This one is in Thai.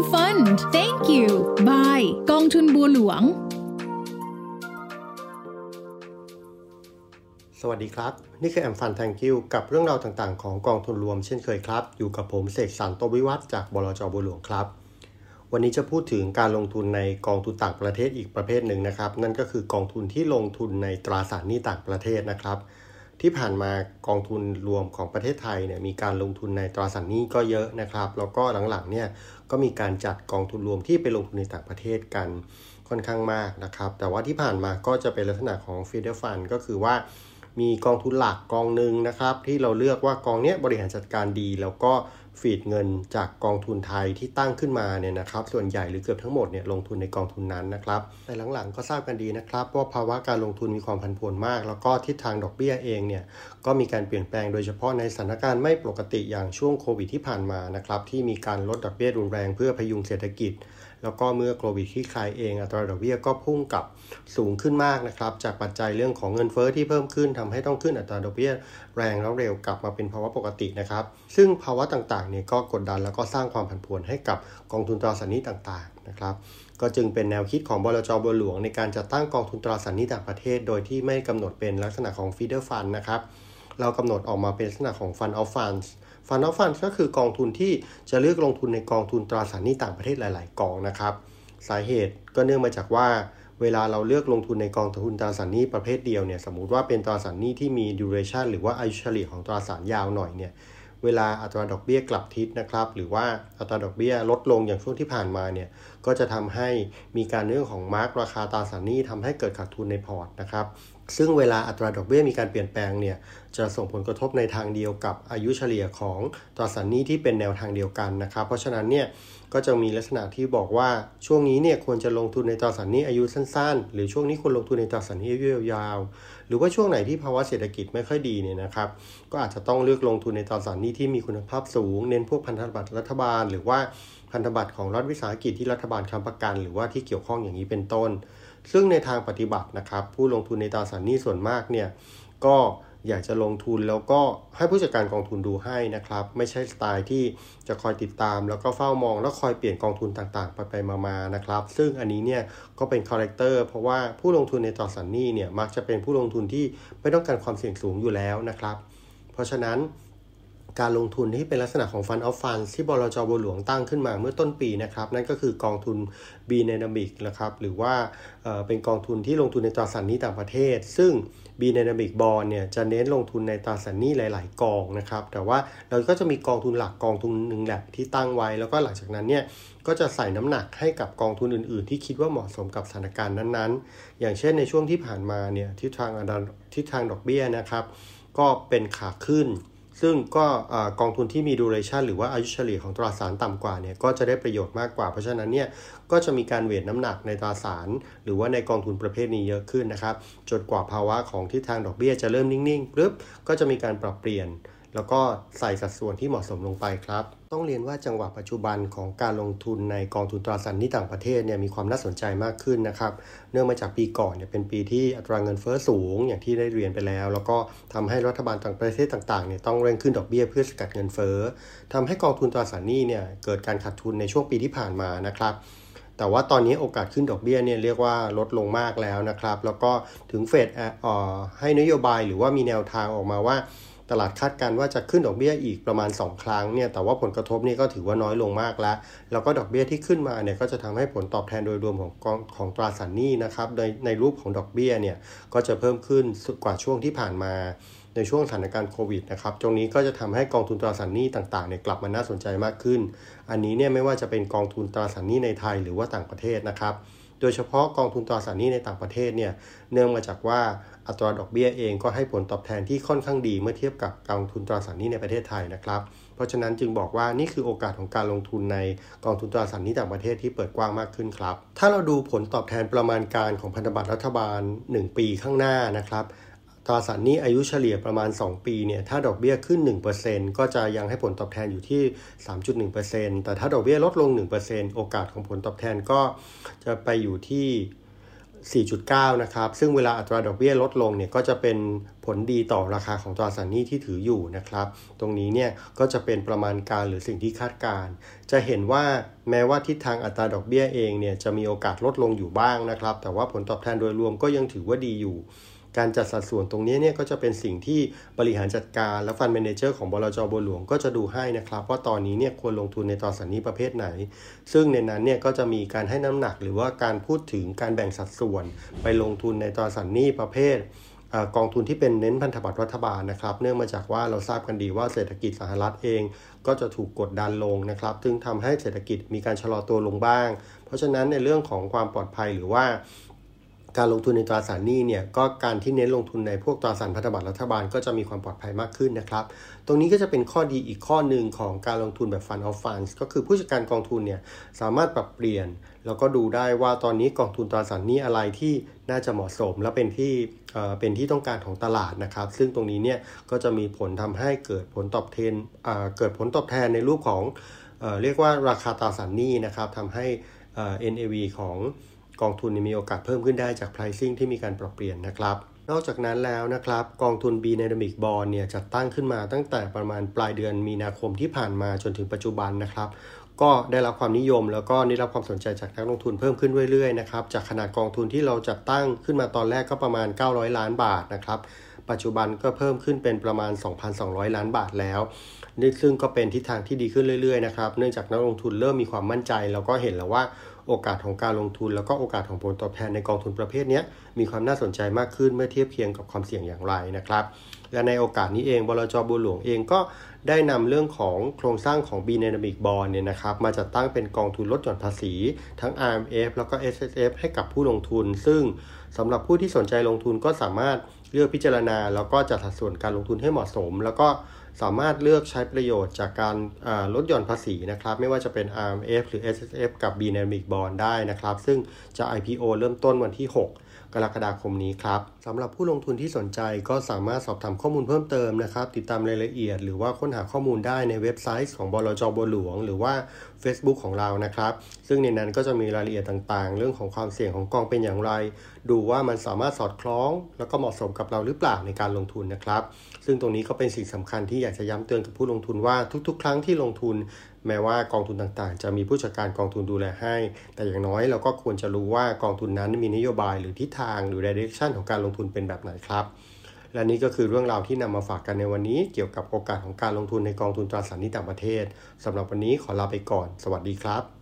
Freedom Fund Thank you Bye กองทุนบัวหลวงสวัสดีครับนี่คือแอมฟัน Thank you กับเรื่องราวต่างๆของกองทุนรวมเช่นเคยครับอยู่กับผมเสกสรร โตวิวัฒน์จากบลจ.บัวหลวงครับวันนี้จะพูดถึงการลงทุนในกองทุนต่างประเทศอีกประเภทหนึ่งนะครับนั่นก็คือกองทุนที่ลงทุนในตราสารหนี้ต่างประเทศนะครับที่ผ่านมากองทุนรวมของประเทศไทยเนี่ยมีการลงทุนในตราสารหนี้ก็เยอะนะครับแล้วก็หลังๆเนี่ยก็มีการจัดกองทุนรวมที่ไปลงทุนในต่างประเทศกันค่อนข้างมากนะครับแต่ว่าที่ผ่านมาก็จะเป็นลักษณะของ feeder fund ก็คือว่ามีกองทุนหลักกองนึงนะครับที่เราเลือกว่ากองเนี้ยบริหารจัดการดีแล้วก็ฟีดเงินจากกองทุนไทยที่ตั้งขึ้นมาเนี่ยนะครับส่วนใหญ่หรือเกือบทั้งหมดเนี่ยลงทุนในกองทุนนั้นนะครับแต่หลังๆก็ทราบกันดีนะครับว่าภาวะการลงทุนมีความผันผวนมากแล้วก็ทิศทางดอกเบี้ยเองเนี่ยก็มีการเปลี่ยนแปลงโดยเฉพาะในสถานการณ์ไม่ปกติอย่างช่วงโควิดที่ผ่านมานะครับที่มีการลดดอกเบี้ยรุนแรงเพื่อพยุงเศรษฐกิจแล้วก็เมื่อโควิดคลี่คลายเองอัตราดอกเบี้ยก็พุ่งกลับสูงขึ้นมากนะครับจากปัจจัยเรื่องของเงินเฟ้อที่เพิ่มขึ้นทำให้ต้องขึ้นอัตราดอกเบี้ยแรงแล้วเร็วกลับมาเป็นภาวะปกตินะครับซึ่งภาวะต่างๆเนี่ยก็กดดันแล้วก็สร้างความผันผวนให้กับกองทุนตราสารหนี้ต่างๆนะครับก็จึงเป็นแนวคิดของบลจ.บัวหลวงในการจัดตั้งกองทุนตราสารหนี้ต่างประเทศโดยที่ไม่กำหนดเป็นลักษณะของ feeder fund นะครับเรากำหนดออกมาเป็นลักษณะของ fund of funds Fund of Funds ก็คือกองทุนที่จะเลือกลงทุนในกองทุนตราสารหนี้ต่างประเทศหลายๆกองนะครับสาเหตุก็เนื่องมาจากว่าเวลาเราเลือกลงทุนในกองทุนตราสารหนี้ประเภทเดียวเนี่ยสมมุติว่าเป็นตราสารหนี้ที่มี duration หรือว่าอายุเฉลี่ยของตราสารยาวหน่อยเนี่ยเวลาอัตราดอกเบี้ยกลับทิศนะครับหรือว่าอัตราดอกเบี้ยลดลงอย่างช่วงที่ผ่านมาเนี่ยก็จะทำให้มีการเรื่องของมาร์กราคาตราสารหนี้ทำให้เกิดขาดทุนในพอร์ตนะครับซึ่งเวลาอัตราดอกเบี้ยมีการเปลี่ยนแปลงเนี่ยจะส่งผลกระทบในทางเดียวกับอายุเฉลี่ยของตราสารหนี้ที่เป็นแนวทางเดียวกันนะครับเพราะฉะนั้นเนี่ยก็จะมีลักษณะที่บอกว่าช่วงนี้เนี่ยควรจะลงทุนในตราสารหนี้อายุสั้นๆหรือช่วงนี้ควรลงทุนในตราสารหนี้อายุยาวๆหรือว่าช่วงไหนที่ภาวะเศรษฐกิจไม่ค่อยดีเนี่ยนะครับก็อาจจะต้องเลือกลงทุนในตราสารหนี้ที่มีคุณภาพสูงเน้นพวกพันธบัตรรัฐบาลหรือว่าพันธบัตรของรัฐวิสาหกิจที่รัฐบาลค้ำประกันหรือว่าที่เกี่ยวข้องอย่างนี้เป็นต้นซึ่งในทางปฏิบัตินะครับผู้ลงทุนในตราสารหนี้ส่วนมากเนี่ยก็อยากจะลงทุนแล้วก็ให้ผู้จัดการกองทุนดูให้นะครับไม่ใช่สไตล์ที่จะคอยติดตามแล้วก็เฝ้ามองแล้วคอยเปลี่ยนกองทุนต่างๆไปๆมาๆนะครับซึ่งอันนี้เนี่ยก็เป็นคาแรคเตอร์เพราะว่าผู้ลงทุนในตราสารหนี้เนี่ยมักจะเป็นผู้ลงทุนที่ไม่ต้องการความเสี่ยงสูงอยู่แล้วนะครับเพราะฉะนั้นการลงทุนที่เป็นลักษณะของ Fund of Funds ที่บลจ.บัวหลวงตั้งขึ้นมาเมื่อต้นปีนะครับนั่นก็คือกองทุน B Dynamic นะครับหรือว่าเป็นกองทุนที่ลงทุนในตราสารหนี้ต่างประเทศซึ่ง B Dynamic Bond เนี่ยจะเน้นลงทุนในตราสารหนี้หลายๆกองนะครับแต่ว่าเราก็จะมีกองทุนหลักกองทุนนึงแหละที่ตั้งไว้แล้วก็หลังจากนั้นเนี่ยก็จะใส่น้ำหนักให้กับกองทุนอื่นๆที่คิดว่าเหมาะสมกับสถานการณ์นั้นๆอย่างเช่นในช่วงที่ผ่านมาเนี่ยทิศทางดอกเบี้ยนะครับก็เป็นขาขึ้นซึ่งก็กองทุนที่มี duration หรือว่าอายุเฉลี่ยของตราสารต่ำกว่าเนี่ยก็จะได้ประโยชน์มากกว่าเพราะฉะนั้นเนี่ยก็จะมีการเวทน้ำหนักในตราสารหรือว่าในกองทุนประเภทนี้เยอะขึ้นนะครับจนกว่าภาวะของทิศทางดอกเบี้ยจะเริ่มนิ่งๆปึ๊บก็จะมีการปรับเปลี่ยนแล้วก็ใส่สัดส่วนที่เหมาะสมลงไปครับต้องเรียนว่าจังหวะปัจจุบันของการลงทุนในกองทุนตราสารหนี้ต่างประเทศเนี่ยมีความน่าสนใจมากขึ้นนะครับเนื่องมาจากปีก่อนเนี่ยเป็นปีที่อัตราเงินเฟ้อสูงอย่างที่ได้เรียนไปแล้วแล้วก็ทำให้รัฐบาลต่างประเทศต่างๆเนี่ยต้องเร่งขึ้นดอกเบี้ยเพื่อสกัดเงินเฟ้อทำให้กองทุนตราสารหนี้เนี่ยเกิดการขาดทุนในช่วงปีที่ผ่านมานะครับแต่ว่าตอนนี้โอกาสขึ้นดอกเบี้ยเนี่ยเรียกว่าลดลงมากแล้วนะครับแล้วก็ถึงเฟดให้นโยบายหรือว่ามีแนวทางออกมาว่าตลาดคาดการณ์ว่าจะขึ้นดอกเบี้ยอีกประมาณ2ครั้งเนี่ยแต่ว่าผลกระทบนี่ก็ถือว่าน้อยลงมากแล้วก็ดอกเบี้ยที่ขึ้นมาเนี่ยก็จะทำให้ผลตอบแทนโดยรวมของตราสารหนี้นะครับในรูปของดอกเบี้ยเนี่ยก็จะเพิ่มขึ้นกว่าช่วงที่ผ่านมาในช่วงสถานการณ์โควิดนะครับตรงนี้ก็จะทำให้กองทุนตราสารหนี้ต่างๆเนี่ยกลับมาน่าสนใจมากขึ้นอันนี้เนี่ยไม่ว่าจะเป็นกองทุนตราสารหนี้ในไทยหรือว่าต่างประเทศนะครับโดยเฉพาะกองทุนตราสารหนี้ในต่างประเทศเนี่ยเนื่องมาจากว่าอัตราดอกเบี้ยเองก็ให้ผลตอบแทนที่ค่อนข้างดีเมื่อเทียบกับกองทุนตราสารหนี้ในประเทศไทยนะครับเพราะฉะนั้นจึงบอกว่านี่คือโอกาสของการลงทุนในกองทุนตราสารหนี้ต่างประเทศที่เปิดกว้างมากขึ้นครับถ้าเราดูผลตอบแทนประมาณการของพันธบัตรรัฐบาล1ปีข้างหน้านะครับตราสารหนี้อายุเฉลี่ยประมาณ2ปีเนี่ยถ้าดอกเบี้ยขึ้น 1% ก็จะยังให้ผลตอบแทนอยู่ที่ 3.1% แต่ถ้าดอกเบี้ยลดลง 1% โอกาสของผลตอบแทนก็จะไปอยู่ที่ 4.9 นะครับซึ่งเวลาอัตราดอกเบี้ยลดลงเนี่ยก็จะเป็นผลดีต่อราคาของตราสารหนี้ที่ถืออยู่นะครับตรงนี้เนี่ยก็จะเป็นประมาณการหรือสิ่งที่คาดการจะเห็นว่าแม้ว่าทิศทางอัตราดอกเบี้ยเองเนี่ยจะมีโอกาสลดลงอยู่บ้างนะครับแต่ว่าผลตอบแทนโดยรวมก็ยังถือว่าดีอยู่การจัดสัดส่วนตรงนี้เนี่ยก็จะเป็นสิ่งที่บริหารจัดการและฟันเมเนเจอร์ของบลจ.บัวหลวงก็จะดูให้นะครับว่าตอนนี้เนี่ยควรลงทุนในตราสารหนี้ประเภทไหนซึ่งในนั้นเนี่ยก็จะมีการให้น้ำหนักหรือว่าการพูดถึงการแบ่งสัดส่วนไปลงทุนในตราสารหนี้ประเภทกองทุนที่เป็นเน้นพันธบัตรรัฐบาลนะครับเนื่องมาจากว่าเราทราบกันดีว่าเศรษฐกิจสหรัฐเองก็จะถูกกดดันลงนะครับซึ่งทำให้เศรษฐกิจมีการชะลอตัวลงบ้างเพราะฉะนั้นในเรื่องของความปลอดภัยหรือว่าการลงทุนในตราสารหนี้เนี่ยก็การที่เน้นลงทุนในพวกตราสารพันธบัตรรัฐบาลก็จะมีความปลอดภัยมากขึ้นนะครับตรงนี้ก็จะเป็นข้อดีอีกข้อหนึ่งของการลงทุนแบบ Fund of Funds ก็คือผู้จัดการกองทุนเนี่ยสามารถปรับเปลี่ยนแล้วก็ดูได้ว่าตอนนี้กองทุนตราสารหนี้อะไรที่น่าจะเหมาะสมและเป็นที่ต้องการของตลาดนะครับซึ่งตรงนี้เนี่ยก็จะมีผลทำให้เกิดผลตอบแทนในรูปของเรียกว่าราคาตราสารหนี้นะครับทำให้ NAV ของกองทุนมีโอกาสเพิ่มขึ้นได้จาก pricing ที่มีการปรับเปลี่ยนนะครับนอกจากนั้นแล้วนะครับกองทุน B-Dynamic Bond เนี่ยจัดตั้งขึ้นมาตั้งแต่ประมาณปลายเดือนมีนาคมที่ผ่านมาจนถึงปัจจุบันนะครับก็ได้รับความนิยมแล้วก็ได้รับความสนใจจากนักลงทุนเพิ่มขึ้นเรื่อยๆนะครับจากขนาดกองทุนที่เราจัดตั้งขึ้นมาตอนแรกก็ประมาณ900ล้านบาทนะครับปัจจุบันก็เพิ่มขึ้นเป็นประมาณ 2,200 ล้านบาทแล้วซึ่งก็เป็นทิศทางที่ดีขึ้นเรื่อยๆนะครับเนื่องจากนักลงทุนเริ่มมีความมั่นใจแล้วก็เห็นแล้วว่าโอกาสของการลงทุนแล้วก็โอกาสของผลตอบแทนในกองทุนประเภทนี้มีความน่าสนใจมากขึ้นเมื่อเทียบเคียงกับความเสี่ยงอย่างไรนะครับและในโอกาสนี้เองบลจ.บัวหลวงเองก็ได้นำเรื่องของโครงสร้างของ B-Dynamic Bond เนี่ยนะครับมาจัดตั้งเป็นกองทุนลดหย่อนภาษีทั้ง RMF แล้วก็ SSF ให้กับผู้ลงทุนซึ่งสำหรับผู้ที่สนใจลงทุนก็สามารถเลือกพิจารณาแล้วก็จัดสัดส่วนการลงทุนให้เหมาะสมแล้วก็สามารถเลือกใช้ประโยชน์จากการลดหย่อนภาษีนะครับไม่ว่าจะเป็น RMF หรือ SSF กับ B-Dynamic Bond ได้นะครับซึ่งจะ IPO เริ่มต้นวันที่ 6 กรกฎาคมนี้ครับสำหรับผู้ลงทุนที่สนใจก็สามารถสอบถามข้อมูลเพิ่มเติมนะครับติดตามรายละเอียดหรือว่าค้นหาข้อมูลได้ในเว็บไซต์ของบลจ.บัวหลวงหรือว่า Facebook ของเรานะครับซึ่งในนั้นก็จะมีรายละเอียดต่างๆเรื่องของความเสี่ยงของกองเป็นอย่างไรดูว่ามันสามารถสอดคล้องแล้วก็เหมาะสมกับเราหรือเปล่าในการลงทุนนะครับซึ่งตรงนี้ก็เป็นสิ่งสำคัญที่อยากจะย้ำเตือนกับผู้ลงทุนว่าทุกๆครั้งที่ลงทุนแม้ว่ากองทุนต่างๆจะมีผู้จัดการกองทุนดูแลให้แต่อย่างน้อยเราก็ควรจะรู้ว่ากองทุนนั้นมีนโยบายหรือทิศทางหรือ direction ของการลงทุนเป็นแบบไหนครับและนี่ก็คือเรื่องราวที่นำมาฝากกันในวันนี้เกี่ยวกับโอกาสของการลงทุนในกองทุนตราสารหนี้ต่างประเทศสำหรับวันนี้ขอลาไปก่อนสวัสดีครับ